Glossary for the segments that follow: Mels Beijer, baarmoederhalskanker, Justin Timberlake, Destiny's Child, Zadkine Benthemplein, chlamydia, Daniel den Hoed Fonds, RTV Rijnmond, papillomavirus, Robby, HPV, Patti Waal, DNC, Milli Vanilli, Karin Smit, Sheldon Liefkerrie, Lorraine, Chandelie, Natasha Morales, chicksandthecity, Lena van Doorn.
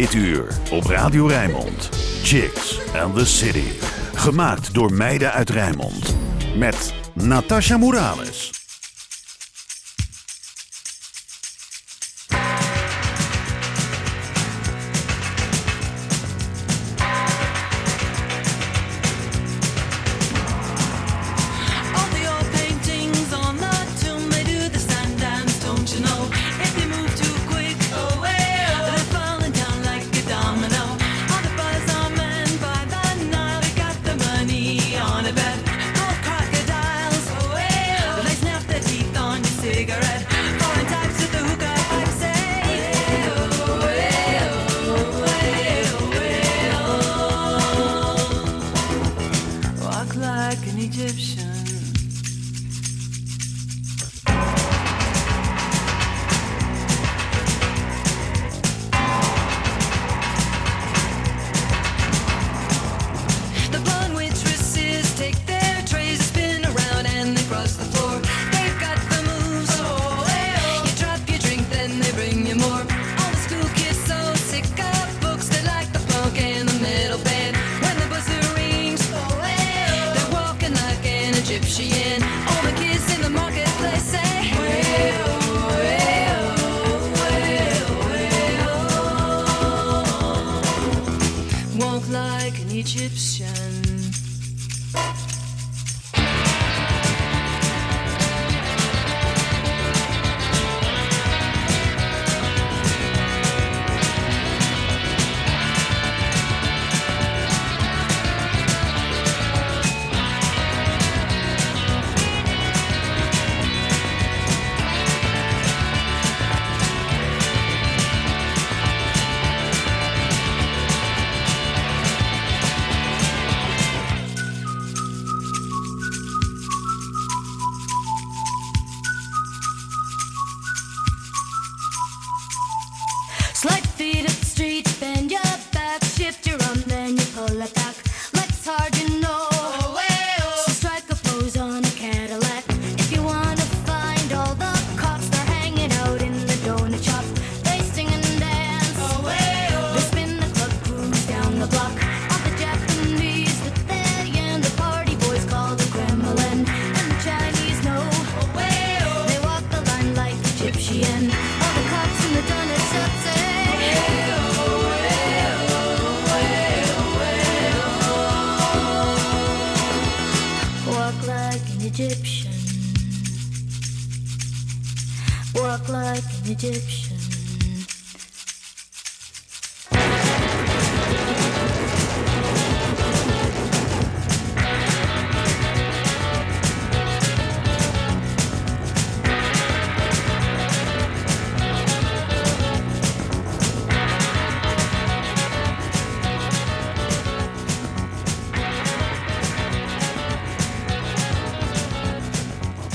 Dit uur op Radio Rijnmond. Chicks and the City. Gemaakt door meiden uit Rijnmond. Met Natasha Morales.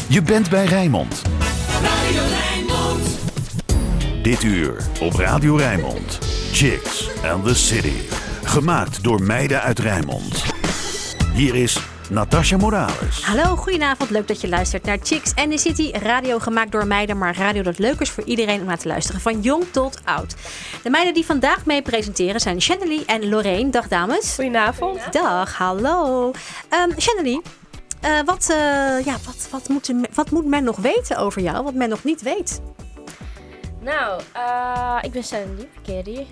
Je bent bij Rijnmond. Radio Rijnmond. Dit uur op Radio Rijnmond. Chicks and the City. Gemaakt door meiden uit Rijnmond. Hier is Natasha Morales. Hallo, goedenavond. Leuk dat je luistert naar Chicks and the City. Radio gemaakt door meiden, maar radio dat leuk is voor iedereen om naar te luisteren. Van jong tot oud. De meiden die vandaag mee presenteren zijn Chandelie en Lorraine. Dag dames. Goedenavond. Dag, hallo. Chandelie. Wat moet men nog weten over jou, wat men nog niet weet? Nou, ik ben Sheldon Liefkerrie.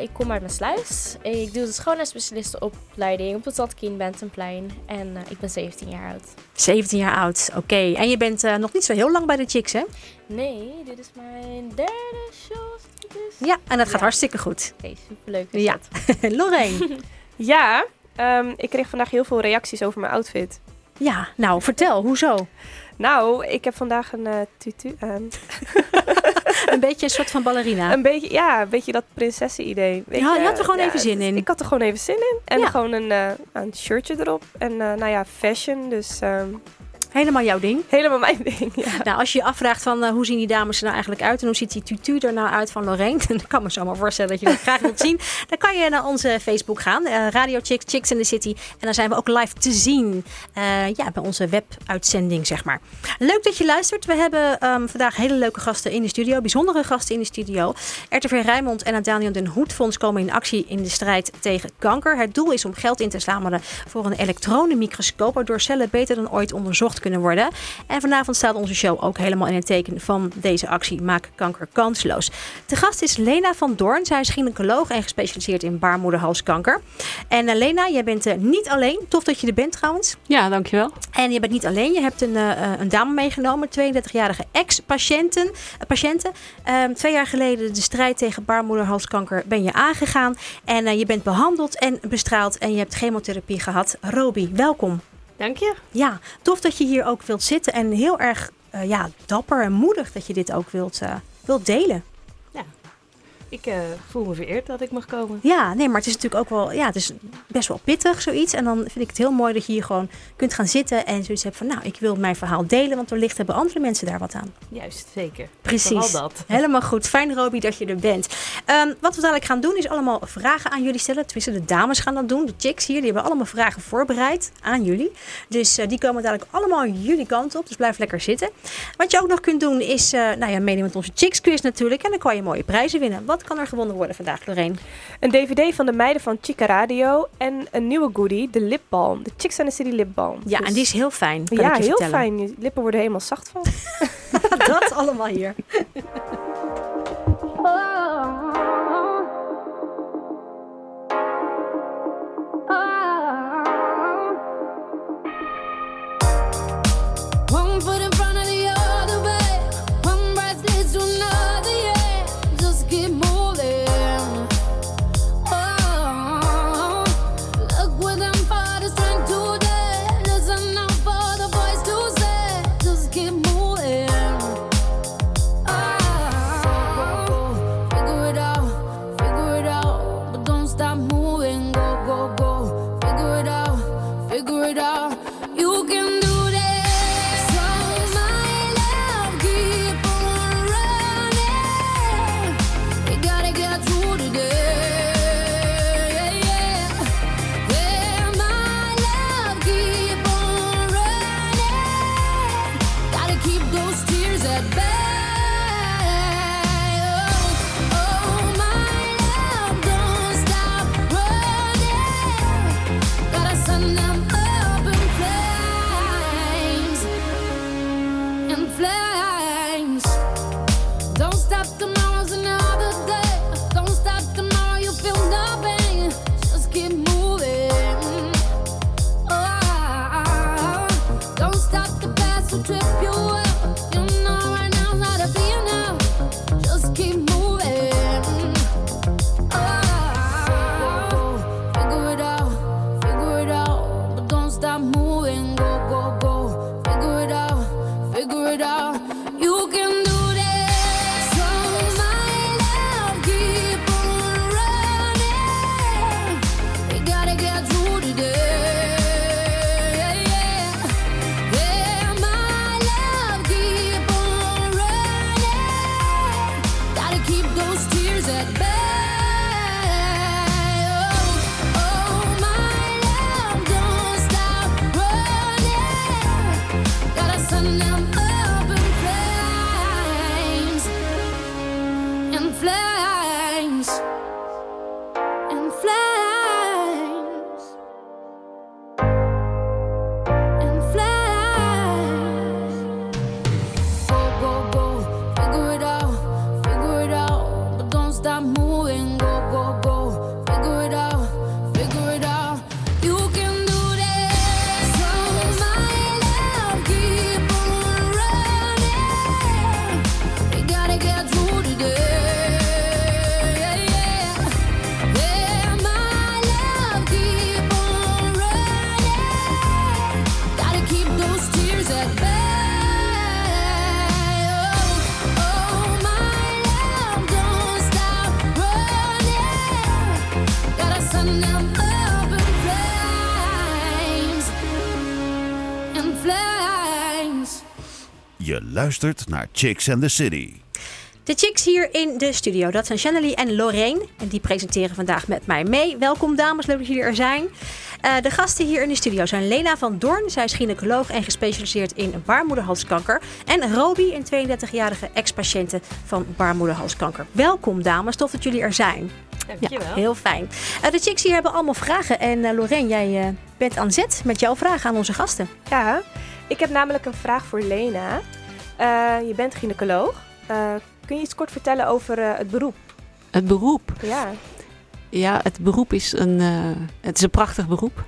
Ik kom uit mijn sluis. Ik doe de schoonheidsspecialistenopleiding op het Zadkine Benthemplein. En ik ben 17 jaar oud. 17 jaar oud, oké. En je bent nog niet zo heel lang bij de Chicks, hè? Nee, dit is mijn derde show. Dus... Ja, en dat gaat hartstikke goed. Oké, superleuk. Dus ja. Lorraine. Ja, ik kreeg vandaag heel veel reacties over mijn outfit. Ja, nou, vertel, hoezo? Nou, ik heb vandaag een tutu aan. Een beetje een soort van ballerina. Een beetje dat prinsessen-idee. Je had er gewoon even zin in. Ik had er gewoon even zin in. En gewoon een shirtje erop. En fashion, dus... Helemaal jouw ding. Helemaal mijn ding, ja. Nou, als je je afvraagt van hoe zien die dames er nou eigenlijk uit en hoe ziet die tutu er nou uit van Lorraine? Dan kan me zo maar voorstellen dat je dat graag wilt zien. Dan kan je naar onze Facebook gaan. Radio Chicks, Chicks in the City. En dan zijn we ook live te zien. Ja, bij onze webuitzending, zeg maar. Leuk dat je luistert. We hebben vandaag hele leuke gasten in de studio. Bijzondere gasten in de studio. RTV Rijnmond en het Daniel den Hoed Fonds komen in actie in de strijd tegen kanker. Het doel is om geld in te zamelen voor een elektronenmicroscoop, waardoor cellen beter dan ooit onderzocht kunnen worden. En vanavond staat onze show ook helemaal in het teken van deze actie. Maak kanker kansloos. De gast is Lena van Doorn. Zij is gynaecoloog en gespecialiseerd in baarmoederhalskanker. En Lena, jij bent niet alleen. Tof dat je er bent trouwens. Ja, dankjewel. En je bent niet alleen. Je hebt een dame meegenomen. 32-jarige ex-patiënten. 2 jaar geleden de strijd tegen baarmoederhalskanker ben je aangegaan. En je bent behandeld en bestraald. En je hebt chemotherapie gehad. Robby, welkom. Dank je. Ja, tof dat je hier ook wilt zitten. En heel erg dapper en moedig dat je dit ook wilt delen. Ja, ik voel me vereerd dat ik mag komen. Ja, nee, maar het is natuurlijk ook wel, ja, het is best wel pittig zoiets. En dan vind ik het heel mooi dat je hier gewoon kunt gaan zitten en zoiets hebt van, nou, ik wil mijn verhaal delen, want wellicht hebben andere mensen daar wat aan. Juist, zeker. Precies. Vooral dat. Helemaal goed. Fijn, Robby, dat je er bent. Wat we dadelijk gaan doen is allemaal vragen aan jullie stellen. Tenminste, de dames gaan dat doen. De chicks hier, die hebben allemaal vragen voorbereid aan jullie. Dus die komen dadelijk allemaal jullie kant op. Dus blijf lekker zitten. Wat je ook nog kunt doen is, meedoen met onze chicks quiz natuurlijk. En dan kan je mooie prijzen winnen. Wat kan er gewonnen worden vandaag, Lorraine? Een DVD van de meiden van Chica Radio en een nieuwe goodie, de lipbalm. De Chicks and the City lipbalm. Ja, dus en die is heel fijn, kan ik je vertellen. Ja, heel fijn. Je lippen worden helemaal zacht van. Dat allemaal hier. Je luistert naar Chicks and the City. De chicks hier in de studio, dat zijn Chandelie en Lorraine. En die presenteren vandaag met mij mee. Welkom dames, leuk dat jullie er zijn. De gasten hier in de studio zijn Lena van Doorn. Zij is gynaecoloog en gespecialiseerd in baarmoederhalskanker. En Robby, een 32-jarige ex-patiënte van baarmoederhalskanker. Welkom dames, tof dat jullie er zijn. Dankjewel. Ja, heel fijn. De chicks hier hebben allemaal vragen. En Lorraine, jij bent aan zet met jouw vraag aan onze gasten. Ja, ik heb namelijk een vraag voor Lena. Je bent gynaecoloog. Kun je iets kort vertellen over het beroep? Het beroep? Ja. Ja, het beroep is een prachtig beroep.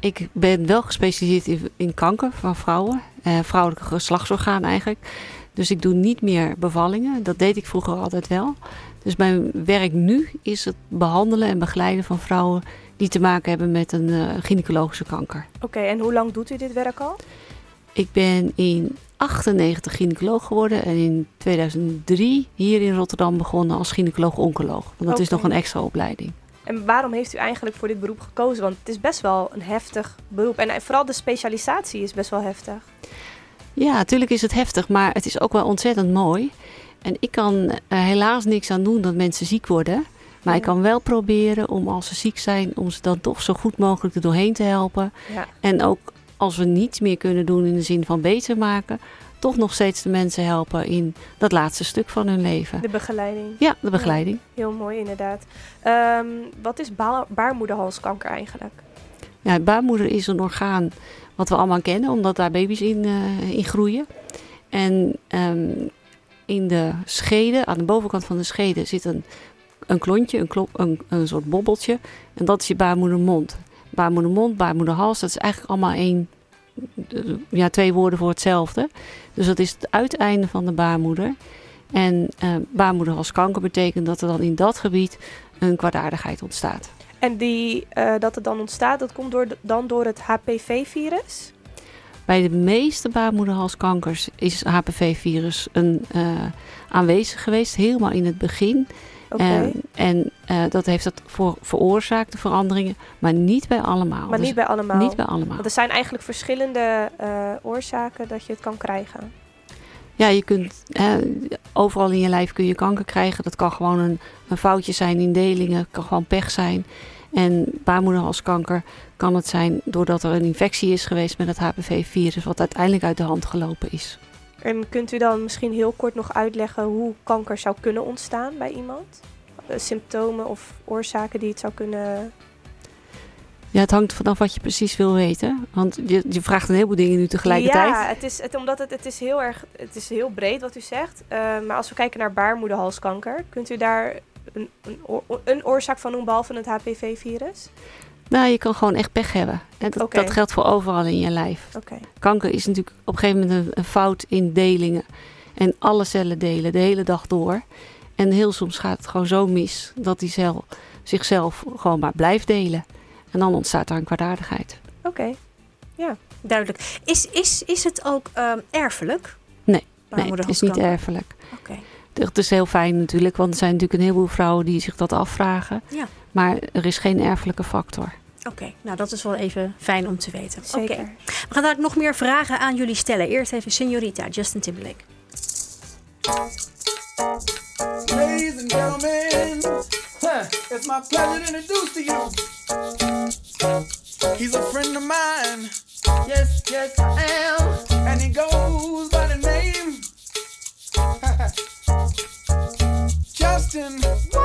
Ik ben wel gespecialiseerd in kanker van vrouwen. Vrouwelijke geslachtsorgaan eigenlijk. Dus ik doe niet meer bevallingen. Dat deed ik vroeger altijd wel. Dus mijn werk nu is het behandelen en begeleiden van vrouwen die te maken hebben met een gynaecologische kanker. Oké, en hoe lang doet u dit werk al? Ik ben in 1998 gynaecoloog geworden en in 2003 hier in Rotterdam begonnen als gynaecoloog-oncoloog. Want dat is nog een extra opleiding. En waarom heeft u eigenlijk voor dit beroep gekozen? Want het is best wel een heftig beroep en vooral de specialisatie is best wel heftig. Ja, natuurlijk is het heftig, maar het is ook wel ontzettend mooi. En ik kan er helaas niks aan doen dat mensen ziek worden. Maar ik kan wel proberen om als ze ziek zijn, om ze dan toch zo goed mogelijk er doorheen te helpen. Ja. En ook als we niets meer kunnen doen in de zin van beter maken, toch nog steeds de mensen helpen in dat laatste stuk van hun leven. De begeleiding. Ja, de begeleiding. Ja, heel mooi inderdaad. Wat is baarmoederhalskanker eigenlijk? Ja, baarmoeder is een orgaan wat we allemaal kennen, omdat daar baby's in groeien. En in de schede, aan de bovenkant van de schede, zit een klontje, een soort bobbeltje. En dat is je baarmoedermond. Baarmoedermond, baarmoederhals, dat is eigenlijk allemaal twee woorden voor hetzelfde. Dus dat is het uiteinde van de baarmoeder. En baarmoederhalskanker betekent dat er dan in dat gebied een kwaadaardigheid ontstaat. En dat het dan ontstaat, dat komt door het HPV-virus? Bij de meeste baarmoederhalskankers is HPV-virus aanwezig geweest, helemaal in het begin. Okay. En dat heeft dat veroorzaakt, de veranderingen, maar niet bij allemaal. Maar dus, niet bij allemaal. Want er zijn eigenlijk verschillende oorzaken dat je het kan krijgen. Ja, je kunt overal in je lijf kun je kanker krijgen. Dat kan gewoon een foutje zijn in delingen, het kan gewoon pech zijn. En baarmoederhalskanker kan het zijn doordat er een infectie is geweest met het HPV-virus, wat uiteindelijk uit de hand gelopen is. En kunt u dan misschien heel kort nog uitleggen hoe kanker zou kunnen ontstaan bij iemand? Symptomen of oorzaken die het zou kunnen... Ja, het hangt vanaf wat je precies wil weten. Want je vraagt een heleboel dingen nu tegelijkertijd. Ja, het is heel breed wat u zegt. Maar als we kijken naar baarmoederhalskanker, kunt u daar een oorzaak van noemen behalve het HPV-virus? Nou, je kan gewoon echt pech hebben. Dat geldt voor overal in je lijf. Okay. Kanker is natuurlijk op een gegeven moment een fout in delingen. En alle cellen delen de hele dag door. En heel soms gaat het gewoon zo mis dat die cel zichzelf gewoon maar blijft delen. En dan ontstaat daar een kwaadaardigheid. Oké, ja, duidelijk. Is het ook erfelijk? Nee, het is niet erfelijk. Oké. Het is heel fijn natuurlijk, want er zijn natuurlijk een heleboel vrouwen die zich dat afvragen. Ja. Maar er is geen erfelijke factor. Oké, nou dat is wel even fijn om te weten. Zeker. Okay. We gaan daar nog meer vragen aan jullie stellen. Eerst even Señorita, Justin Timberlake. Ladies and gentlemen, it's my pleasure to introduce to you. He's a friend of mine. Yes, yes, I am. And he goes by the name Justin. Whoa.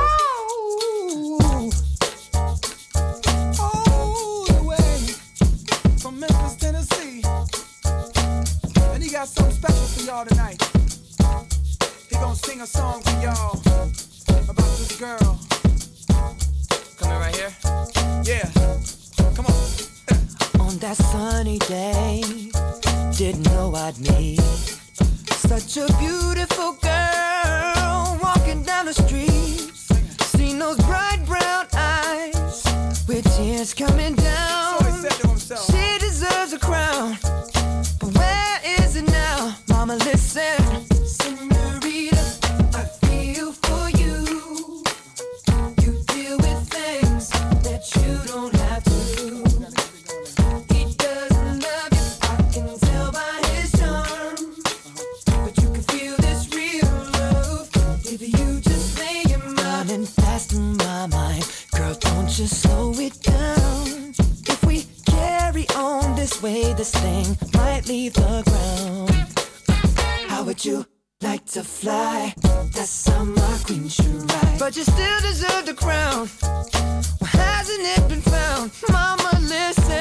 All the way from Memphis, Tennessee. And he got something special for y'all tonight. He gonna sing a song for y'all about this girl. Coming right here? Yeah. Come on. On that sunny day, didn't know I'd meet such a beautiful girl walking down the street. Seen those bright brown eyes with tears coming down. So he said to himself, she deserves a crown, but where is it now? Mama, listen. just slow it down. If we carry on this way, this thing might leave the ground. How would you like to fly? That's how my queen should ride. But you still deserve the crown. Well, hasn't it been found? Mama, listen.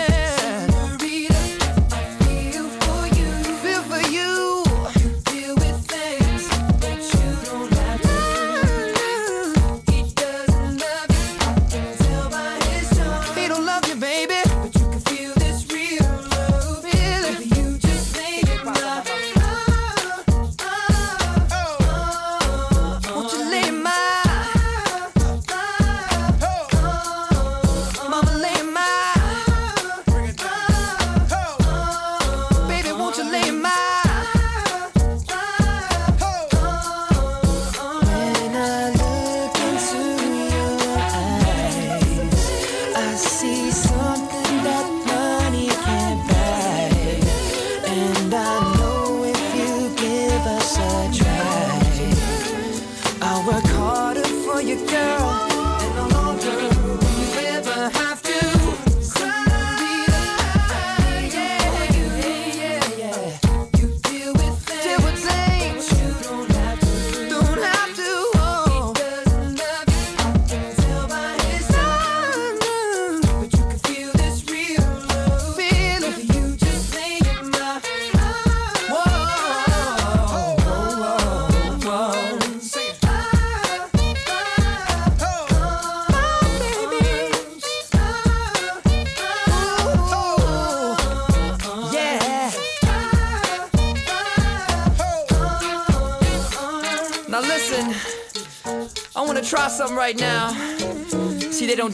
Right now, see, they don't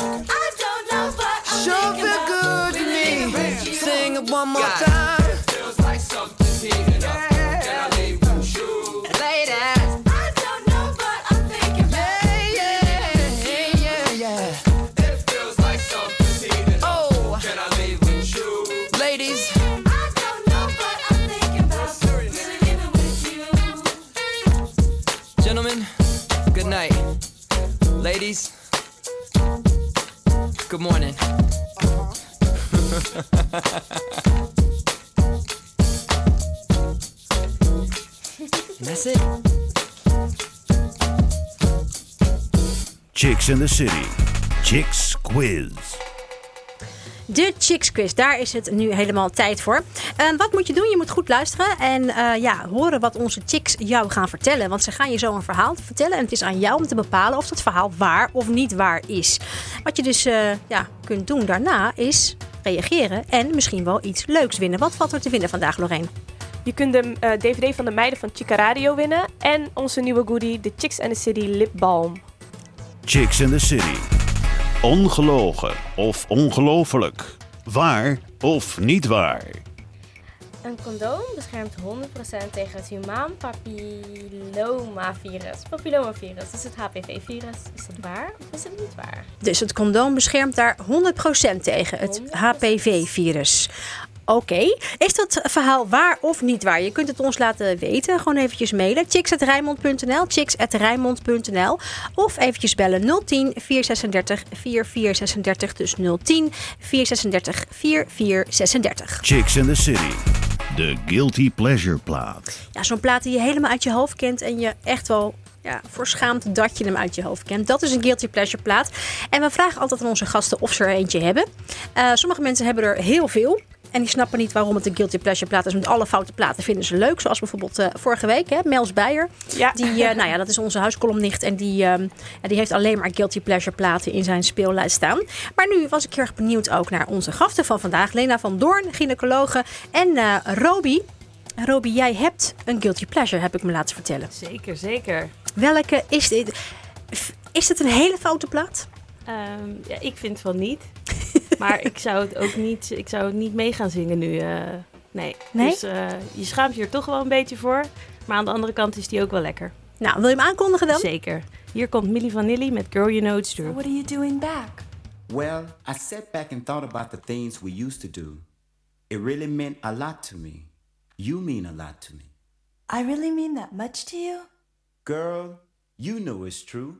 I don't know what I'm thinking about. Sure feel good to me. Really sing it one more time. It feels like something's heating up. Can I leave with you? Ladies, I don't know what I'm thinking about. Yeah. It feels like something's heating up. Oh. Can I leave with you? Ladies, I don't know what I'm thinking about. Really living with you. Gentlemen, good night. Ladies, good morning. That's it. Chicks in the City. Chicks Quiz. De Chicks Quiz, daar is het nu helemaal tijd voor. Wat moet je doen? Je moet goed luisteren en horen wat onze chicks jou gaan vertellen. Want ze gaan je zo een verhaal vertellen en het is aan jou om te bepalen of dat verhaal waar of niet waar is. Wat je dus kunt doen daarna is reageren en misschien wel iets leuks winnen. Wat valt er te winnen vandaag, Lorraine? Je kunt de DVD van de meiden van Chica Radio winnen en onze nieuwe goodie, de Chicks in the City lipbalm. Chicks in the City. Ongelogen of ongelooflijk. Waar of niet waar. Een condoom beschermt 100% tegen het humaan papillomavirus. Papillomavirus, dus het HPV-virus. Is dat waar of is het niet waar? Dus het condoom beschermt daar 100% tegen, het 100%. HPV-virus. Oké. Is dat verhaal waar of niet waar? Je kunt het ons laten weten. Gewoon eventjes mailen. chicks@rijnmond.nl of eventjes bellen 010 436 4436. Dus 010 436 4436. Chicks in the City. De Guilty Pleasure plaat. Ja, zo'n plaat die je helemaal uit je hoofd kent en je echt wel... Ja, verschaamd dat je hem uit je hoofd kent. Dat is een Guilty Pleasure plaat. En we vragen altijd aan onze gasten of ze er eentje hebben. Sommige mensen hebben er heel veel. En die snappen niet waarom het een Guilty Pleasure plaat is. Want alle foute platen vinden ze leuk. Zoals bijvoorbeeld vorige week, hè, Mels Beijer. Ja. Die, dat is onze huiskolumnicht. En die heeft alleen maar Guilty Pleasure platen in zijn speellijst staan. Maar nu was ik heel erg benieuwd ook naar onze gasten van vandaag. Lena van Doorn, gynaecologe. En Robby. Robby, jij hebt een Guilty Pleasure, heb ik me laten vertellen. Zeker. Welke is dit? Is het een hele foute plaat? Ja, ik vind het wel niet. Maar ik zou het niet mee gaan zingen nu. Nee? Dus je schaamt je er toch wel een beetje voor. Maar aan de andere kant is die ook wel lekker. Nou, wil je hem aankondigen dan? Zeker. Hier komt Milli Vanilli met Girl You Know It's True. So what are you doing back? Well, I sat back and thought about the things we used to do. It really meant a lot to me. You mean a lot to me. I really mean that much to you? Girl, you know it's true.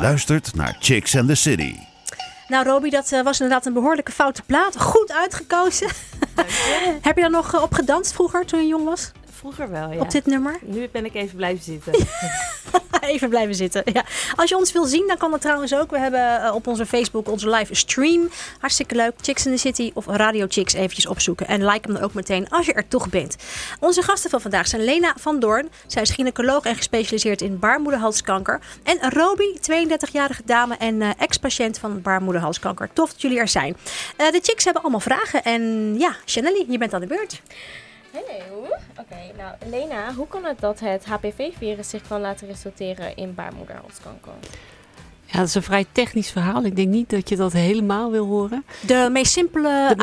Luistert naar Chicks and the City. Nou, Robby, dat was inderdaad een behoorlijke foute plaat. Goed uitgekozen. Heb je daar nog op gedanst vroeger, toen je jong was? Vroeger wel, ja. Op dit nummer? Nu ben ik even blijven zitten. Even blijven zitten, ja. Als je ons wil zien, dan kan dat trouwens ook. We hebben op onze Facebook onze live stream. Hartstikke leuk. Chicks in the City of Radio Chicks eventjes opzoeken. En like hem dan ook meteen als je er toch bent. Onze gasten van vandaag zijn Lena van Doorn. Zij is gynaecoloog en gespecialiseerd in baarmoederhalskanker. En Robby, 32-jarige dame en ex-patiënt van baarmoederhalskanker. Tof dat jullie er zijn. De chicks hebben allemaal vragen. En ja, Chandelie, je bent aan de beurt. Hello. Oké, nou Lena, hoe kan het dat het HPV-virus zich kan laten resulteren in baarmoederhalskanker? Ja, dat is een vrij technisch verhaal. Ik denk niet dat je dat helemaal wil horen. De meest simpele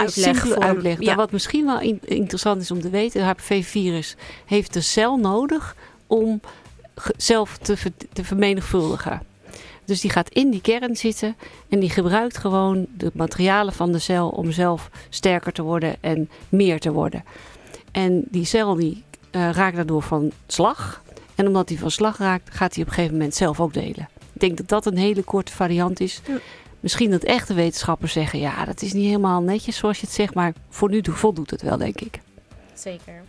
uitleg. Ja. Wat misschien wel interessant is om te weten. Het HPV-virus heeft de cel nodig om zelf te vermenigvuldigen. Dus die gaat in die kern zitten en die gebruikt gewoon de materialen van de cel om zelf sterker te worden en meer te worden. En die cel die raakt daardoor van slag. En omdat die van slag raakt, gaat die op een gegeven moment zelf ook delen. Ik denk dat dat een hele korte variant is. Ja. Misschien dat echte wetenschappers zeggen, ja, dat is niet helemaal netjes zoals je het zegt. Maar voor nu voldoet het wel, denk ik. Zeker.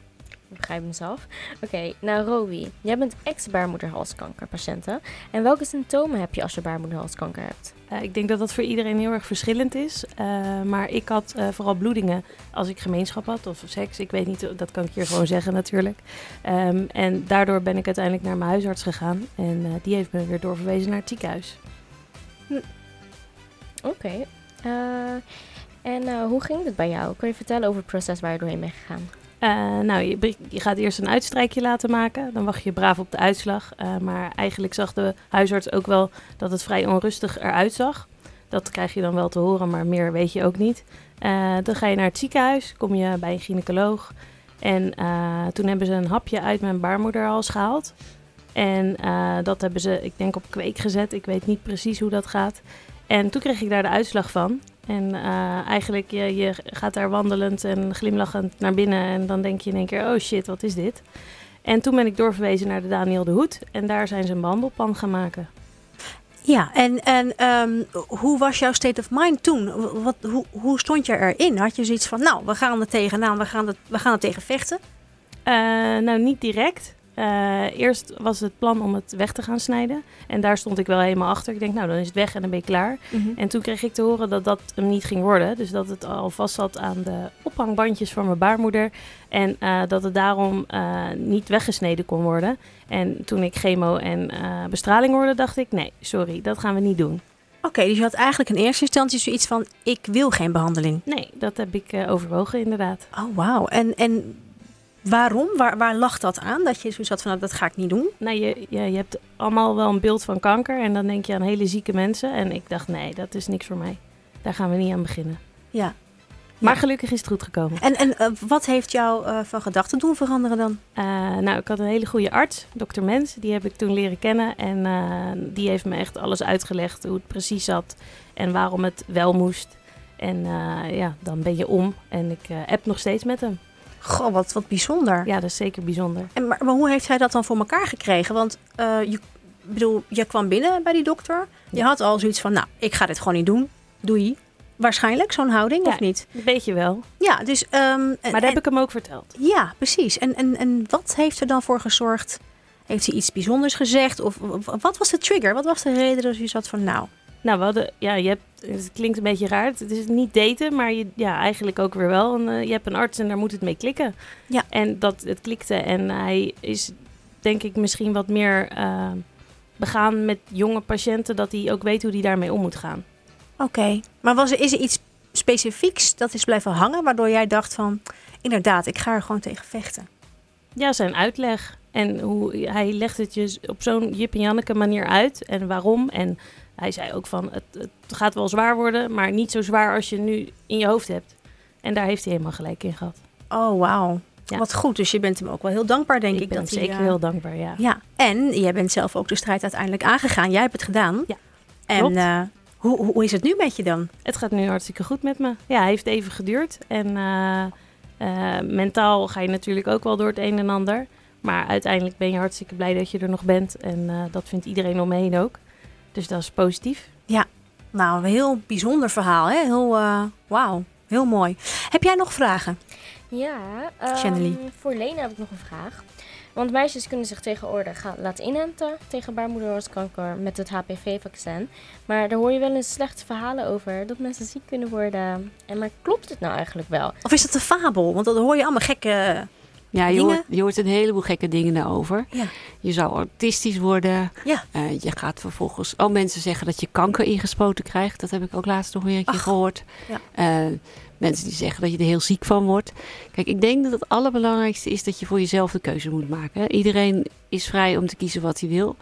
Ik begrijp mezelf. Oké, nou Robby, jij bent ex-baarmoederhalskankerpatiënte. En welke symptomen heb je als je baarmoederhalskanker hebt? Ik denk dat dat voor iedereen heel erg verschillend is. Maar ik had vooral bloedingen als ik gemeenschap had of seks. Ik weet niet, dat kan ik hier gewoon zeggen natuurlijk. En daardoor ben ik uiteindelijk naar mijn huisarts gegaan. En die heeft me weer doorverwezen naar het ziekenhuis. Oké. En hoe ging dit bij jou? Kun je vertellen over het proces waar je doorheen bent gegaan? Je gaat eerst een uitstrijkje laten maken. Dan wacht je braaf op de uitslag. Maar eigenlijk zag de huisarts ook wel dat het vrij onrustig eruit zag. Dat krijg je dan wel te horen, maar meer weet je ook niet. Dan ga je naar het ziekenhuis, kom je bij een gynaecoloog. En toen hebben ze een hapje uit mijn baarmoederhals gehaald. En dat hebben ze, ik denk, op kweek gezet. Ik weet niet precies hoe dat gaat. En toen kreeg ik daar de uitslag van. En eigenlijk, je gaat daar wandelend en glimlachend naar binnen. En dan denk je in één keer, oh shit, wat is dit? En toen ben ik doorverwezen naar de Daniel den Hoed. En daar zijn ze een behandelplan gaan maken. Ja, en hoe was jouw state of mind toen? Hoe stond je erin? Had je zoiets van, nou, we gaan er tegenaan, we gaan er tegen vechten? Niet direct. Eerst was het plan om het weg te gaan snijden. En daar stond ik wel helemaal achter. Ik denk, nou, dan is het weg en dan ben je klaar. Mm-hmm. En toen kreeg ik te horen dat dat hem niet ging worden. Dus dat het al vast zat aan de ophangbandjes van mijn baarmoeder. En dat het daarom niet weggesneden kon worden. En toen ik chemo en bestraling hoorde, dacht ik, nee, sorry, dat gaan we niet doen. Oké, dus je had eigenlijk in eerste instantie zoiets van, ik wil geen behandeling. Nee, dat heb ik overwogen inderdaad. Oh, wauw. En waarom? Waar lag dat aan? Dat je zoiets had van, dat ga ik niet doen? Nou, je hebt allemaal wel een beeld van kanker. En dan denk je aan hele zieke mensen. En ik dacht, nee, dat is niks voor mij. Daar gaan we niet aan beginnen. Ja. Maar gelukkig is het goed gekomen. En wat heeft jou van gedachten doen veranderen dan? Ik had een hele goede arts, dokter Mens. Die heb ik toen leren kennen. En die heeft me echt alles uitgelegd. Hoe het precies zat. En waarom het wel moest. En dan ben je om. En ik app nog steeds met hem. Goh, wat bijzonder. Ja, dat is zeker bijzonder. Maar hoe heeft hij dat dan voor elkaar gekregen? Want je kwam binnen bij die dokter. Je had al zoiets van, nou, ik ga dit gewoon niet doen. Doei. Waarschijnlijk zo'n houding, of niet? Een beetje wel. Ja, dus... maar dat heb ik hem ook verteld. Ja, precies. En wat heeft er dan voor gezorgd? Heeft hij iets bijzonders gezegd? Of wat was de trigger? Wat was de reden dat je zat van, nou... Nou, we hadden, het klinkt een beetje raar. Het is niet daten, maar eigenlijk ook weer wel. Je hebt een arts en daar moet het mee klikken. Ja. En het klikte. En hij is, denk ik, misschien wat meer begaan met jonge patiënten. Dat hij ook weet hoe hij daarmee om moet gaan. Oké. Maar is er iets specifieks dat is blijven hangen? Waardoor jij dacht van, inderdaad, ik ga er gewoon tegen vechten. Ja, zijn uitleg. En hoe hij legt het je op zo'n Jip en Janneke manier uit. En waarom en... Hij zei ook van, het gaat wel zwaar worden, maar niet zo zwaar als je nu in je hoofd hebt. En daar heeft hij helemaal gelijk in gehad. Oh, wauw. Ja. Wat goed. Dus je bent hem ook wel heel dankbaar, denk ik. Ik ben hem zeker heel dankbaar, ja. Ja. En jij bent zelf ook de strijd uiteindelijk aangegaan. Jij hebt het gedaan. Ja, klopt. En hoe is het nu met je dan? Het gaat nu hartstikke goed met me. Ja, hij heeft even geduurd. En mentaal ga je natuurlijk ook wel door het een en ander. Maar uiteindelijk ben je hartstikke blij dat je er nog bent. En dat vindt iedereen om me heen ook. Dus dat is positief. Ja, nou, een heel bijzonder verhaal. Hè? Wauw, heel mooi. Heb jij nog vragen? Ja, Chandelie. Voor Lena heb ik nog een vraag. Want meisjes kunnen zich tegenwoordig laten inenten tegen baarmoederhalskanker met het HPV-vaccin. Maar daar hoor je wel eens slechte verhalen over, dat mensen ziek kunnen worden. Maar klopt het nou eigenlijk wel? Of is dat een fabel? Want dan hoor je allemaal gekke... Ja, je hoort een heleboel gekke dingen daarover. Ja. Je zou autistisch worden. Ja. Je gaat vervolgens... Oh, mensen zeggen dat je kanker ingespoten krijgt. Dat heb ik ook laatst nog weer een keer gehoord. Ja. mensen die zeggen dat je er heel ziek van wordt. Kijk, ik denk dat het allerbelangrijkste is dat je voor jezelf de keuze moet maken. Iedereen is vrij om te kiezen wat hij wil.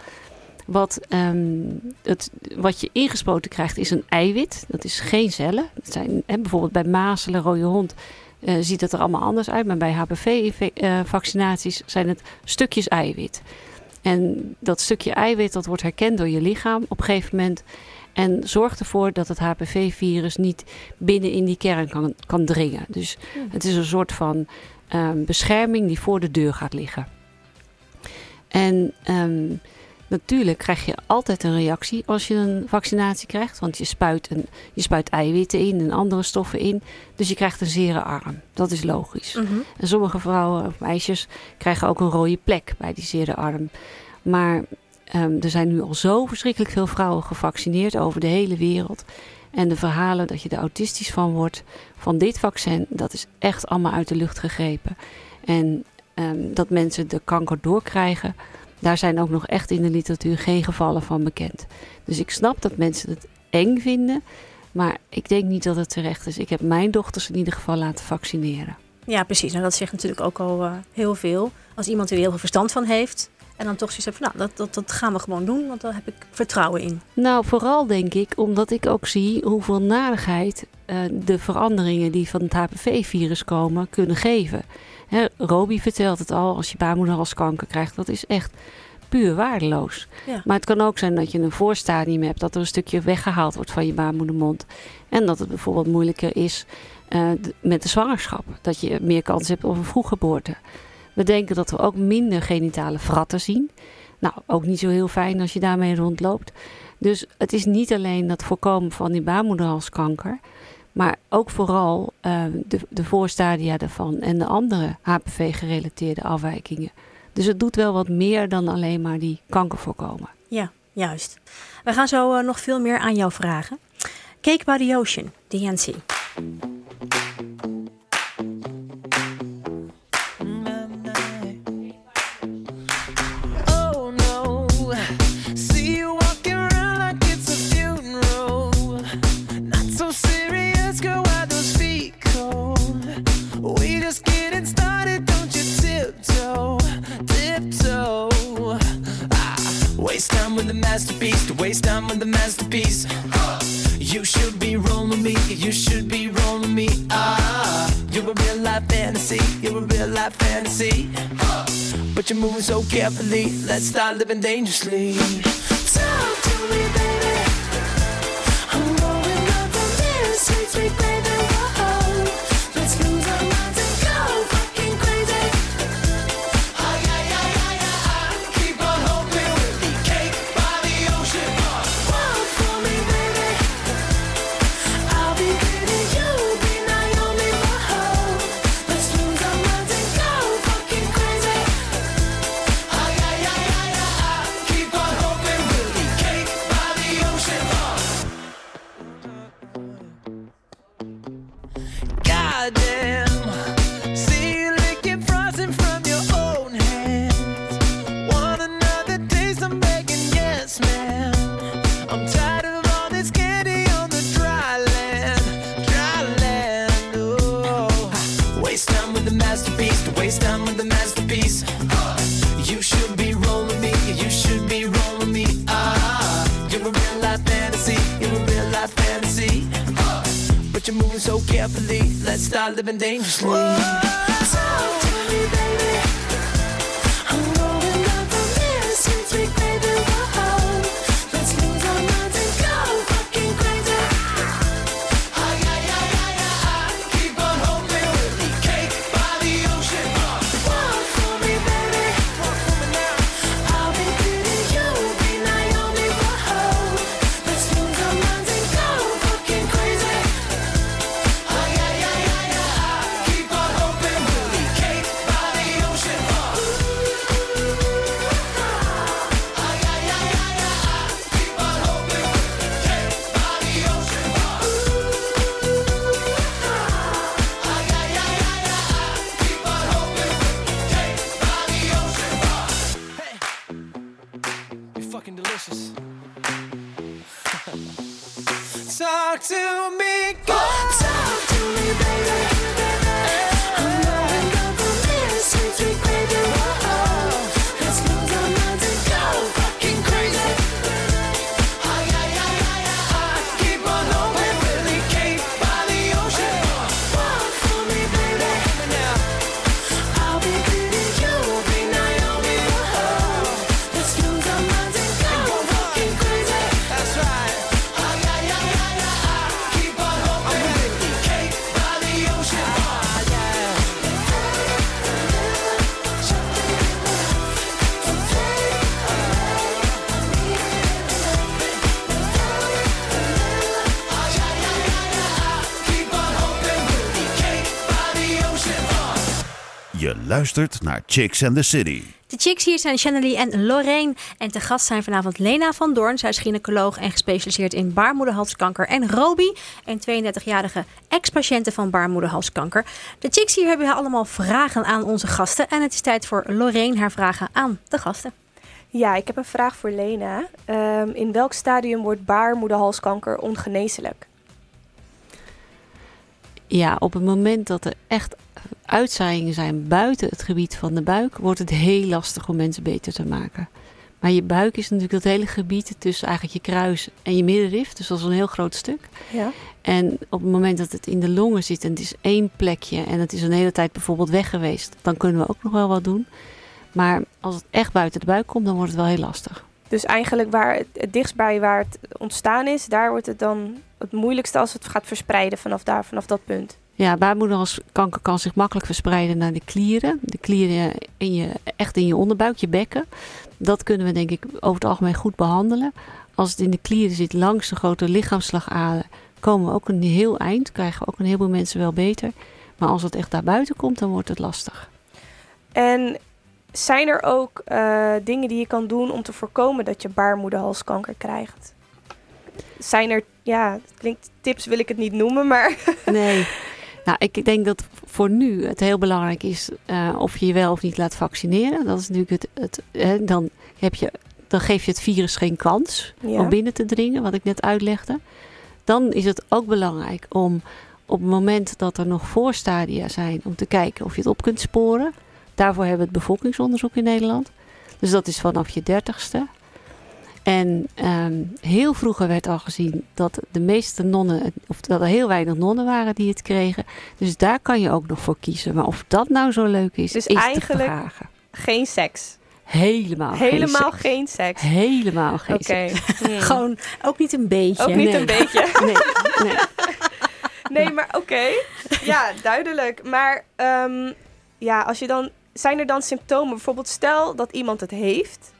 Wat je ingespoten krijgt is een eiwit. Dat is geen cellen. Dat zijn, bijvoorbeeld bij mazelen, rode hond, ziet dat er allemaal anders uit. Maar bij HPV-vaccinaties zijn het stukjes eiwit. En dat stukje eiwit dat wordt herkend door je lichaam op een gegeven moment. En zorgt ervoor dat het HPV-virus niet binnen in die kern kan dringen. Dus het is een soort van bescherming die voor de deur gaat liggen. En natuurlijk krijg je altijd een reactie als je een vaccinatie krijgt. Want je spuit eiwitten in en andere stoffen in. Dus je krijgt een zere arm. Dat is logisch. Mm-hmm. En sommige vrouwen of meisjes krijgen ook een rode plek bij die zere arm. Maar er zijn nu al zo verschrikkelijk veel vrouwen gevaccineerd over de hele wereld. En de verhalen dat je er autistisch van wordt, van dit vaccin, dat is echt allemaal uit de lucht gegrepen. En dat mensen de kanker doorkrijgen, daar zijn ook nog echt in de literatuur geen gevallen van bekend. Dus ik snap dat mensen het eng vinden, maar ik denk niet dat het terecht is. Ik heb mijn dochters in ieder geval laten vaccineren. Ja, precies. Nou, dat zegt natuurlijk ook al heel veel. Als iemand er heel veel verstand van heeft en dan toch zoiets hebt van, nou, dat gaan we gewoon doen, want daar heb ik vertrouwen in. Nou, vooral denk ik, omdat ik ook zie hoeveel narigheid de veranderingen die van het HPV-virus komen kunnen geven. Robby vertelt het al, als je baarmoederhalskanker krijgt, dat is echt puur waardeloos. Ja. Maar het kan ook zijn dat je een voorstadium hebt, dat er een stukje weggehaald wordt van je baarmoedermond. En dat het bijvoorbeeld moeilijker is met de zwangerschap. Dat je meer kans hebt op een vroeggeboorte. We denken dat we ook minder genitale wratten zien. Nou, ook niet zo heel fijn als je daarmee rondloopt. Dus het is niet alleen dat voorkomen van die baarmoederhalskanker, maar ook vooral de voorstadia daarvan en de andere HPV-gerelateerde afwijkingen. Dus het doet wel wat meer dan alleen maar die kanker voorkomen. Ja, juist. We gaan zo nog veel meer aan jou vragen. Cake by the Ocean, DNC. You should be rolling me, you should be rolling me. You're a real life fantasy, you're a real life fantasy. But you're moving so carefully, let's start living dangerously. Talk to me, baby. I'm going up on this, sweet, sweet baby. Whoa. Let's lose our minds and go fucking crazy. Oh yeah, yeah, yeah, yeah. I keep on hoping we'll be cake by the ocean. Whoa, for me, baby. I'll be baby, you'll be Naomi. Whoa. Let's lose our minds and go fucking crazy. Oh yeah, yeah, yeah, yeah. I keep on hoping we'll be cake by the ocean. Whoa. Goddamn, see you licking frosting from your own hands. Want another taste? I'm begging, yes, ma'am. I'm tired of all this candy on the dry land, oh. Waste time with the masterpiece, waste time with the masterpiece. You should be rolling me, you should be rolling me. You're a real life fantasy, you're a real life fantasy. But you're moving so carefully, let's start living dangerously. Talk to me, baby. I'm going up on this, sweet, sweet baby. Whoa. Let's lose our minds and go fucking crazy. Oh yeah, yeah, yeah, yeah. I keep on hoping we'll be cake by the ocean. Whoa, for me, baby. I'll be pretty, you'll be Naomi. Whoa. Let's lose our minds and go fucking crazy. Oh yeah, yeah, yeah, yeah. I keep on hoping we'll be cake by the ocean. Oh yeah, yeah, yeah, yeah. I keep on hoping we'll be cake by the ocean. Oh yeah, yeah, yeah, yeah. I keep on hoping we'll be cake by the ocean. Hey, you're fucking delicious. Talk to me, girl. Talk to me. Luistert naar Chicks and the City. De chicks hier zijn Chandelie en Lorraine. En te gast zijn vanavond Lena van Doorn. Zij is gynaecoloog en gespecialiseerd in baarmoederhalskanker. En Robby, een 32-jarige ex-patiënte van baarmoederhalskanker. De chicks hier hebben allemaal vragen aan onze gasten. En het is tijd voor Lorraine haar vragen aan de gasten. Ja, ik heb een vraag voor Lena. In welk stadium wordt baarmoederhalskanker ongeneeslijk? Ja, op het moment dat er echt uitzaaiingen zijn buiten het gebied van de buik, wordt het heel lastig om mensen beter te maken. Maar je buik is natuurlijk dat hele gebied tussen eigenlijk je kruis en je middenrif. Dus dat is een heel groot stuk. Ja. En op het moment dat het in de longen zit en het is één plekje en het is een hele tijd bijvoorbeeld weg geweest, dan kunnen we ook nog wel wat doen. Maar als het echt buiten de buik komt, dan wordt het wel heel lastig. Dus eigenlijk waar het dichtst bij waar het ontstaan is, daar wordt het dan het moeilijkste als het gaat verspreiden vanaf dat punt. Ja, baarmoederhalskanker kan zich makkelijk verspreiden naar de klieren. De klieren echt in je onderbuik, je bekken. Dat kunnen we denk ik over het algemeen goed behandelen. Als het in de klieren zit langs de grote lichaamslagader, komen we ook een heel eind. Krijgen we ook een heleboel mensen wel beter. Maar als het echt daarbuiten komt, dan wordt het lastig. En zijn er ook dingen die je kan doen om te voorkomen dat je baarmoederhalskanker krijgt? Zijn er, ja, klinkt tips wil ik het niet noemen, maar... Nee. Nou, ik denk dat voor nu het heel belangrijk is of je wel of niet laat vaccineren. Dat is natuurlijk dan geef je het virus geen kans om binnen te dringen, wat ik net uitlegde. Dan is het ook belangrijk om op het moment dat er nog voorstadia zijn, om te kijken of je het op kunt sporen. Daarvoor hebben we het bevolkingsonderzoek in Nederland. Dus dat is vanaf je 30ste. En heel vroeger werd al gezien dat de meeste nonnen, of dat er heel weinig nonnen waren die het kregen. Dus daar kan je ook nog voor kiezen. Maar of dat nou zo leuk is, dus is eigenlijk te vragen. Geen seks. Helemaal geen seks. Nee. Gewoon ook niet een beetje. Nee, maar oké. Ja, duidelijk. Maar als je dan, zijn er dan symptomen? Bijvoorbeeld stel dat iemand het heeft.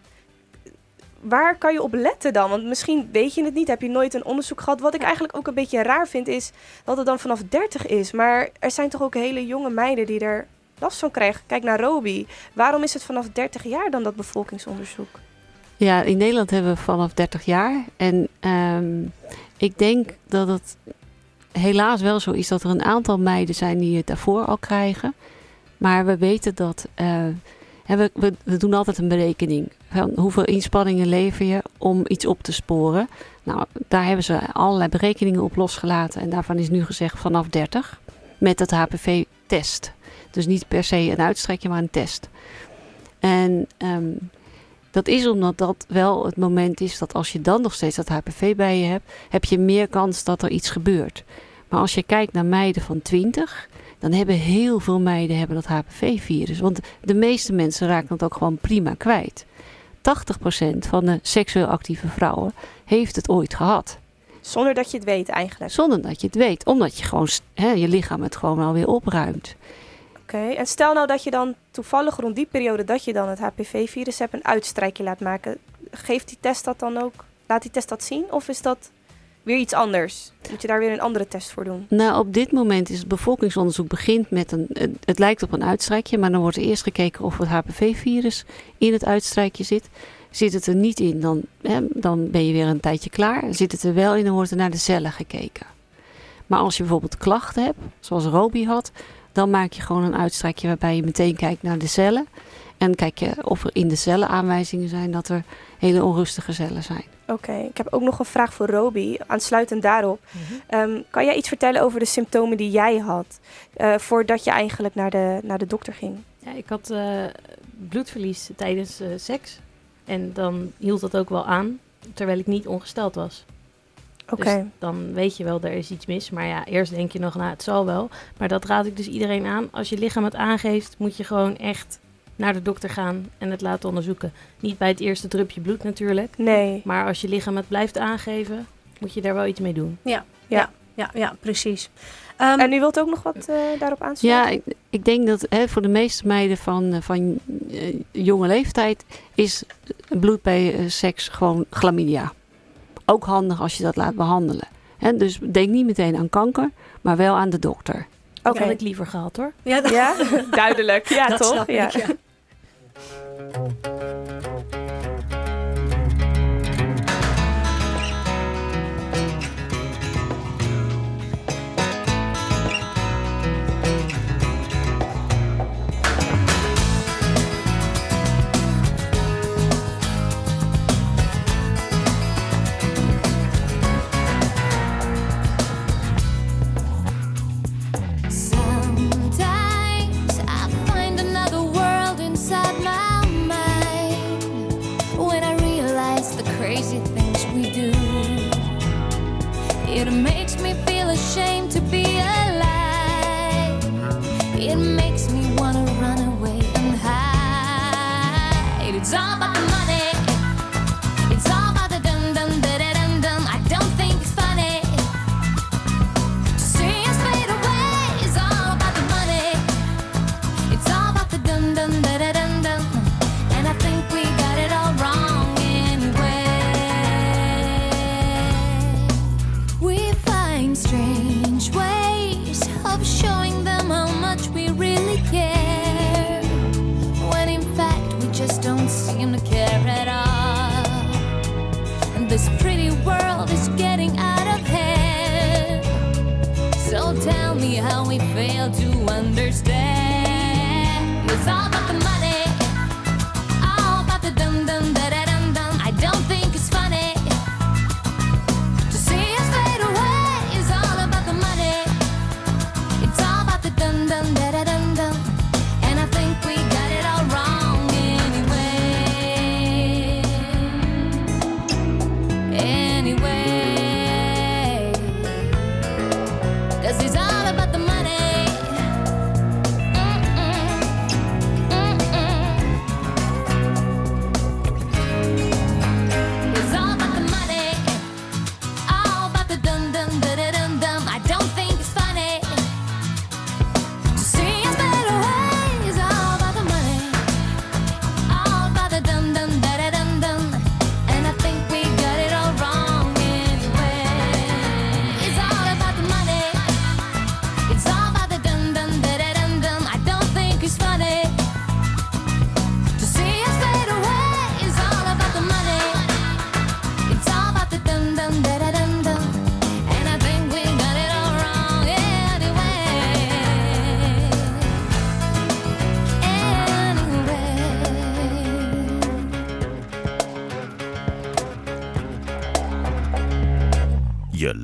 Waar kan je op letten dan? Want misschien weet je het niet, heb je nooit een onderzoek gehad. Wat ik eigenlijk ook een beetje raar vind is dat het dan vanaf 30 is. Maar er zijn toch ook hele jonge meiden die er last van krijgen. Kijk naar Robby. Waarom is het vanaf 30 jaar dan dat bevolkingsonderzoek? Ja, in Nederland hebben we vanaf 30 jaar. En ik denk dat het helaas wel zo is dat er een aantal meiden zijn die het daarvoor al krijgen. Maar we weten dat... We doen altijd een berekening van hoeveel inspanningen lever je om iets op te sporen. Nou, daar hebben ze allerlei berekeningen op losgelaten. En daarvan is nu gezegd vanaf 30 met dat HPV-test. Dus niet per se een uitstrekje, maar een test. En dat is omdat dat wel het moment is dat als je dan nog steeds dat HPV bij je hebt, heb je meer kans dat er iets gebeurt. Maar als je kijkt naar meiden van 20... dan hebben heel veel meiden dat HPV-virus. Want de meeste mensen raken dat ook gewoon prima kwijt. 80% van de seksueel actieve vrouwen heeft het ooit gehad. Zonder dat je het weet eigenlijk? Zonder dat je het weet. Omdat je gewoon je lichaam het gewoon alweer opruimt. Oké, en stel nou dat je dan toevallig rond die periode dat je dan het HPV-virus hebt een uitstrijkje laat maken. Geeft die test dat dan ook? Laat die test dat zien? Of is dat weer iets anders? Moet je daar weer een andere test voor doen? Nou, op dit moment is het bevolkingsonderzoek begint met het lijkt op een uitstrijkje, maar dan wordt er eerst gekeken of het HPV-virus in het uitstrijkje zit. Zit het er niet in, dan ben je weer een tijdje klaar. Zit het er wel in, dan wordt er naar de cellen gekeken. Maar als je bijvoorbeeld klachten hebt, zoals Robby had, dan maak je gewoon een uitstrijkje waarbij je meteen kijkt naar de cellen. En kijk je of er in de cellen aanwijzingen zijn dat er hele onrustige cellen zijn. Oké. Ik heb ook nog een vraag voor Robby, aansluitend daarop. Mm-hmm. Kan jij iets vertellen over de symptomen die jij had, voordat je eigenlijk naar de dokter ging? Ja, ik had bloedverlies tijdens seks en dan hield dat ook wel aan, terwijl ik niet ongesteld was. Okay. Dus dan weet je wel, er is iets mis. Maar ja, eerst denk je nog, nou, het zal wel. Maar dat raad ik dus iedereen aan. Als je lichaam het aangeeft, moet je gewoon echt naar de dokter gaan en het laten onderzoeken. Niet bij het eerste drupje bloed natuurlijk. Nee. Maar als je lichaam het blijft aangeven, moet je daar wel iets mee doen. Ja, precies. En u wilt ook nog wat daarop aansluiten? Ja, ik denk dat voor de meeste meiden van jonge leeftijd is bloed bij seks gewoon chlamydia. Ook handig als je dat laat behandelen. He, dus denk niet meteen aan kanker, maar wel aan de dokter. Ook had ik liever gehad hoor. Ja, ja? Duidelijk. Ja, dat toch? Snap ja. Ik, ja.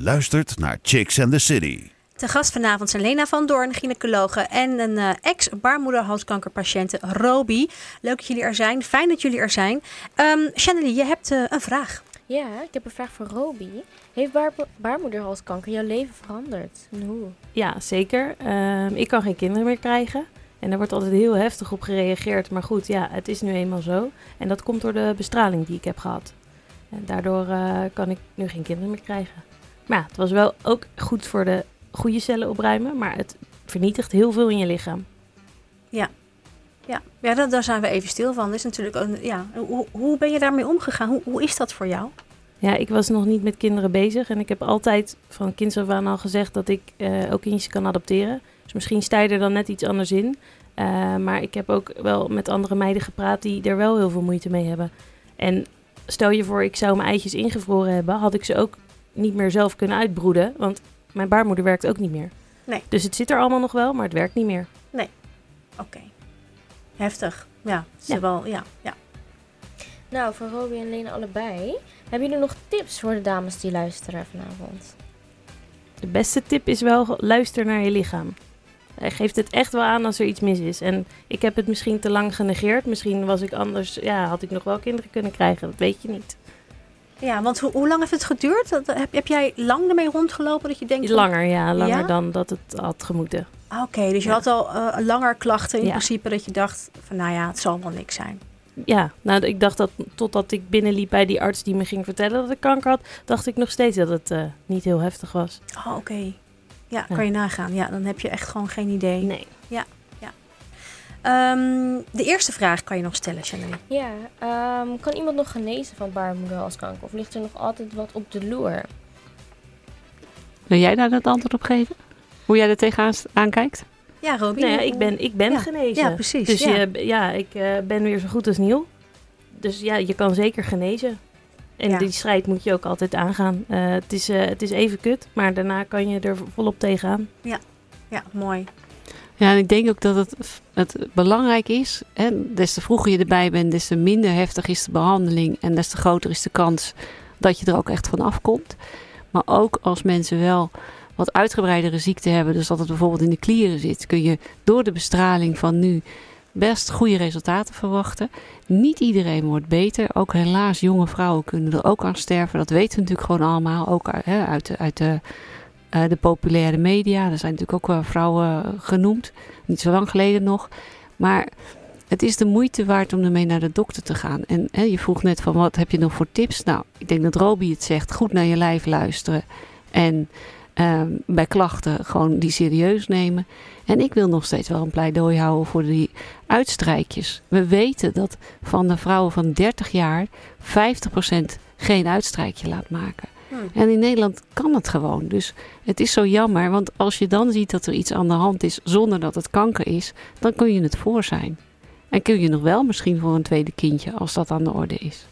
Luistert naar Chicks and the City. Te gast vanavond zijn Lena van Doorn, gynaecologe, en een ex-baarmoederhalskankerpatiënt Robby. Leuk dat jullie er zijn. Fijn dat jullie er zijn. Chandelie, je hebt een vraag. Ja, ik heb een vraag voor Robby. Heeft baarmoederhalskanker jouw leven veranderd? En hoe? Ja, zeker. Ik kan geen kinderen meer krijgen. En daar wordt altijd heel heftig op gereageerd. Maar goed, ja, het is nu eenmaal zo. En dat komt door de bestraling die ik heb gehad. En daardoor kan ik nu geen kinderen meer krijgen. Maar ja, het was wel ook goed voor de goede cellen opruimen, maar het vernietigt heel veel in je lichaam. Ja, daar zijn we even stil van. Dat is natuurlijk hoe ben je daarmee omgegaan? Hoe is dat voor jou? Ja, ik was nog niet met kinderen bezig en ik heb altijd van kinds af aan al gezegd dat ik ook kindjes kan adopteren. Dus misschien sta je er dan net iets anders in. Maar ik heb ook wel met andere meiden gepraat die er wel heel veel moeite mee hebben. En stel je voor, ik zou mijn eitjes ingevroren hebben, had ik ze ook niet meer zelf kunnen uitbroeden, want mijn baarmoeder werkt ook niet meer. Nee. Dus het zit er allemaal nog wel, maar het werkt niet meer. Nee. Oké. Heftig. Ja. Nou, voor Robby en Lena allebei. Hebben jullie nog tips voor de dames die luisteren vanavond? De beste tip is wel, luister naar je lichaam. Hij geeft het echt wel aan als er iets mis is. En ik heb het misschien te lang genegeerd. Misschien was ik anders, ja, had ik nog wel kinderen kunnen krijgen. Dat weet je niet. Ja, want hoe lang heeft het geduurd? Heb jij lang ermee rondgelopen dat je denkt... Langer, ja? Dan dat het had gemoeten. Oké, dus je had al langer klachten in principe dat je dacht van nou ja, het zal wel niks zijn. Ja, nou ik dacht dat totdat ik binnenliep bij die arts die me ging vertellen dat ik kanker had, dacht ik nog steeds dat het niet heel heftig was. Oh, oké. Ja, kan je nagaan. Ja, dan heb je echt gewoon geen idee. Nee. Ja. De eerste vraag kan je nog stellen, Chandelie. Ja, kan iemand nog genezen van baarmoederhalskanker? Of ligt er nog altijd wat op de loer? Wil jij daar het antwoord op geven? Hoe jij er tegenaan aankijkt? Ja, Robby. Nou ja, ik ben genezen. Ja, precies. Dus ik ben weer zo goed als nieuw. Dus ja, je kan zeker genezen. En die strijd moet je ook altijd aangaan. Het is even kut, maar daarna kan je er volop tegenaan. Ja, mooi. Ja, en ik denk ook dat het belangrijk is. Hè, des te vroeger je erbij bent, des te minder heftig is de behandeling. En des te groter is de kans dat je er ook echt van afkomt. Maar ook als mensen wel wat uitgebreidere ziekte hebben, dus dat het bijvoorbeeld in de klieren zit, kun je door de bestraling van nu best goede resultaten verwachten. Niet iedereen wordt beter. Ook helaas jonge vrouwen kunnen er ook aan sterven. Dat weten we natuurlijk gewoon allemaal. Ook uit de populaire media. Er zijn natuurlijk ook wel vrouwen genoemd. Niet zo lang geleden nog. Maar het is de moeite waard om ermee naar de dokter te gaan. En je vroeg net van wat heb je nog voor tips? Nou, ik denk dat Robby het zegt. Goed naar je lijf luisteren. En bij klachten gewoon die serieus nemen. En ik wil nog steeds wel een pleidooi houden voor die uitstrijkjes. We weten dat van de vrouwen van 30 jaar 50% geen uitstrijkje laat maken. En in Nederland kan het gewoon. Dus het is zo jammer, want als je dan ziet dat er iets aan de hand is zonder dat het kanker is, dan kun je het voor zijn. En kun je nog wel misschien voor een tweede kindje als dat aan de orde is.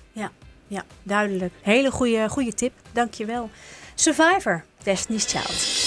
Ja, duidelijk. Hele goede tip. Dank je wel. Survivor, Destiny's Child.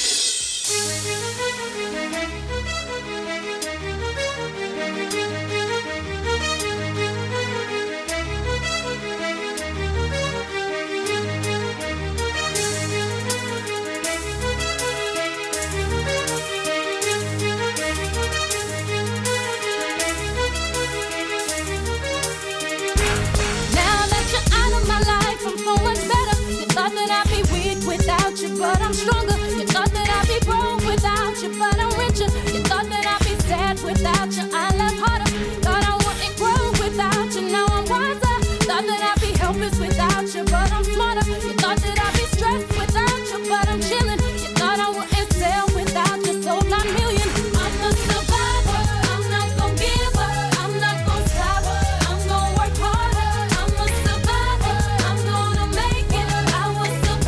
But I'm stronger. You thought that I'd be broke without you, but I'm richer. You thought that I'd be sad without you, I love harder. Thought I wouldn't grow without you, now I'm wiser. Thought that I'd be helpless without you, but I'm smarter. You thought that I'd be stressed without you, but I'm chilling. You thought I wouldn't sell without you, sold my million. I'm a survivor, I'm not gonna give up. I'm not gonna stop, I'm gonna work harder. I'm a survivor, I'm gonna make it. I will survive.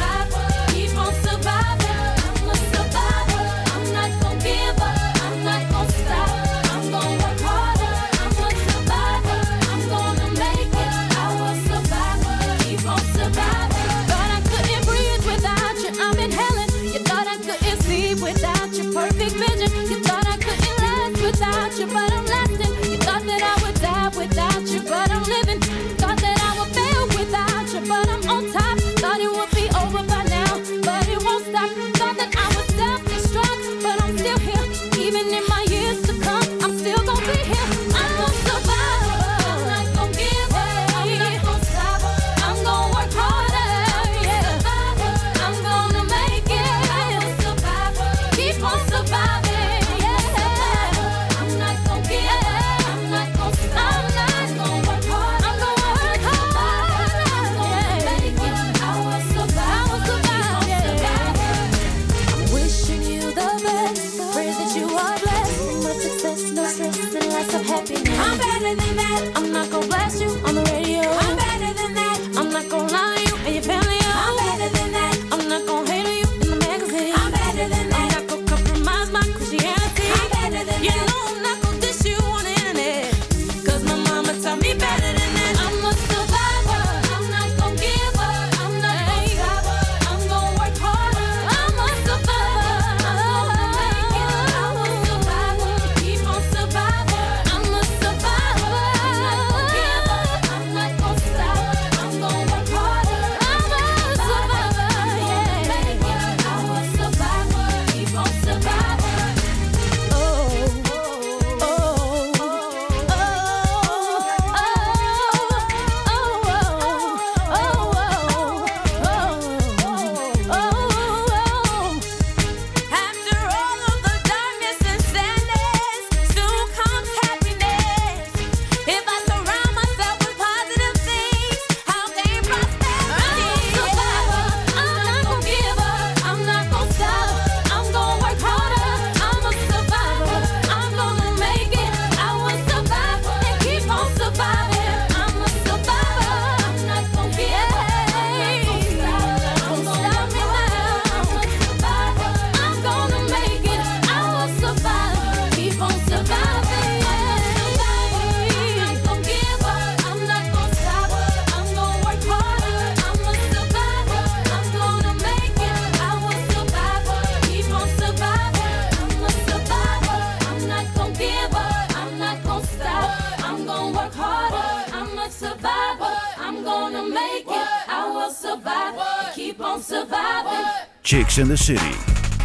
will make it, I will survive, I keep on surviving. Chicks in the City,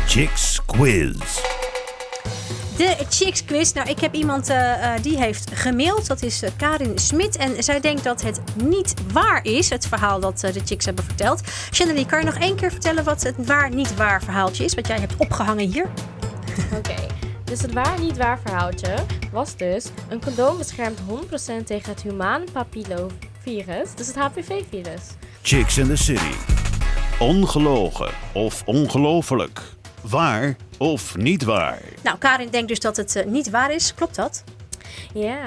Chicks Quiz. De Chicks Quiz. Nou, ik heb iemand die heeft gemaild. Dat is Karin Smit. En zij denkt dat het niet waar is, het verhaal dat de Chicks hebben verteld. Chandelie, kan je nog één keer vertellen wat het waar-niet-waar verhaaltje is? Wat jij hebt opgehangen hier. Oké. Dus het waar-niet-waar verhaaltje was dus... een condoom beschermt 100% tegen het humane papillovirus. Dus het HPV-virus. Chicks in the City. Ongelogen of ongelooflijk. Waar of niet waar? Nou, Karin denkt dus dat het niet waar is. Klopt dat? Ja,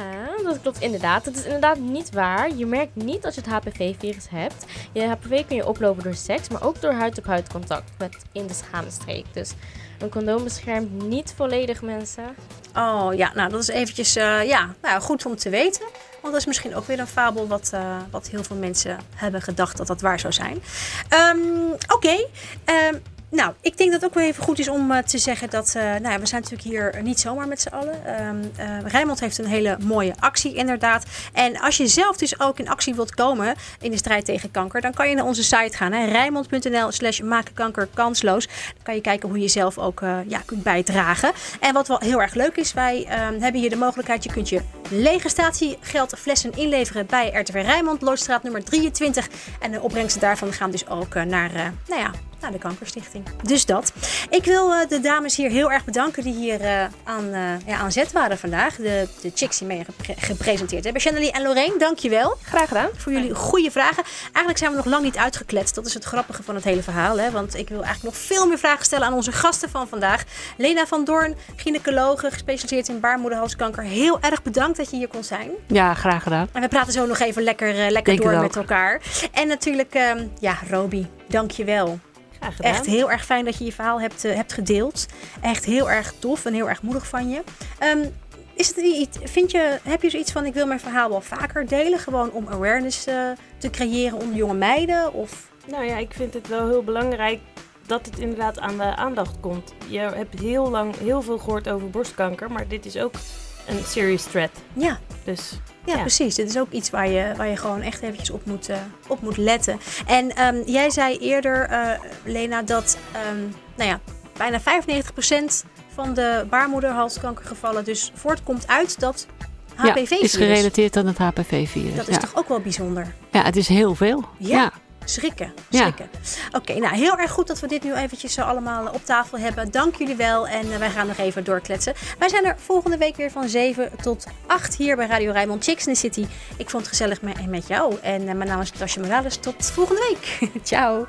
dat klopt inderdaad. Het is inderdaad niet waar. Je merkt niet dat je het HPV-virus hebt. Je HPV kun je oplopen door seks, maar ook door huid-op-huid contact met in de schaamstreek. Dus een condoom beschermt niet volledig mensen. Oh ja, nou dat is eventjes goed om te weten. Want dat is misschien ook weer een fabel wat heel veel mensen hebben gedacht dat waar zou zijn. Oké. Nou, ik denk dat het ook wel even goed is om te zeggen dat... we zijn natuurlijk hier niet zomaar met z'n allen. Rijnmond heeft een hele mooie actie inderdaad. En als je zelf dus ook in actie wilt komen in de strijd tegen kanker... dan kan je naar onze site gaan. Rijnmond.nl/maakkankerkansloos. Dan kan je kijken hoe je zelf ook kunt bijdragen. En wat wel heel erg leuk is, wij hebben hier de mogelijkheid... je kunt je lege statiegeldflessen inleveren bij RTV Rijnmond. Loodstraat nummer 23. En de opbrengsten daarvan gaan dus ook naar de Kankerstichting. Dus dat. Ik wil de dames hier heel erg bedanken die hier aan zet waren vandaag. De chicks die mee gepresenteerd hebben. Chandelie en Lorraine, dankjewel. Graag gedaan. Voor jullie goede vragen. Eigenlijk zijn we nog lang niet uitgekletst. Dat is het grappige van het hele verhaal. Hè? Want ik wil eigenlijk nog veel meer vragen stellen aan onze gasten van vandaag. Lena van Doorn, gynaecologe, gespecialiseerd in baarmoederhalskanker. Heel erg bedankt dat je hier kon zijn. Ja, graag gedaan. En we praten zo nog even lekker door met elkaar. En natuurlijk, Robby, dankjewel. Echt heel erg fijn dat je je verhaal hebt gedeeld. Echt heel erg tof en heel erg moedig van je. Heb je zoiets van, ik wil mijn verhaal wel vaker delen? Gewoon om awareness te creëren onder jonge meiden? Of? Nou ja, ik vind het wel heel belangrijk dat het inderdaad aan de aandacht komt. Je hebt heel lang heel veel gehoord over borstkanker, maar dit is ook een serious threat. Ja. Dus... Ja, precies. Dit is ook iets waar je gewoon echt eventjes op moet letten. En jij zei eerder, Lena, dat bijna 95% van de baarmoederhalskankergevallen dus voortkomt uit dat HPV-virus. Ja, is gerelateerd aan het HPV-virus. Dat is toch ook wel bijzonder? Ja, het is heel veel. Ja. Schrikken. Ja. Oké, heel erg goed dat we dit nu eventjes zo allemaal op tafel hebben. Dank jullie wel en wij gaan nog even doorkletsen. Wij zijn er volgende week weer van 7 tot 8 hier bij Radio Rijnmond Chicks in the City. Ik vond het gezellig met jou en mijn naam is Natasha Morales. Tot volgende week. Ciao.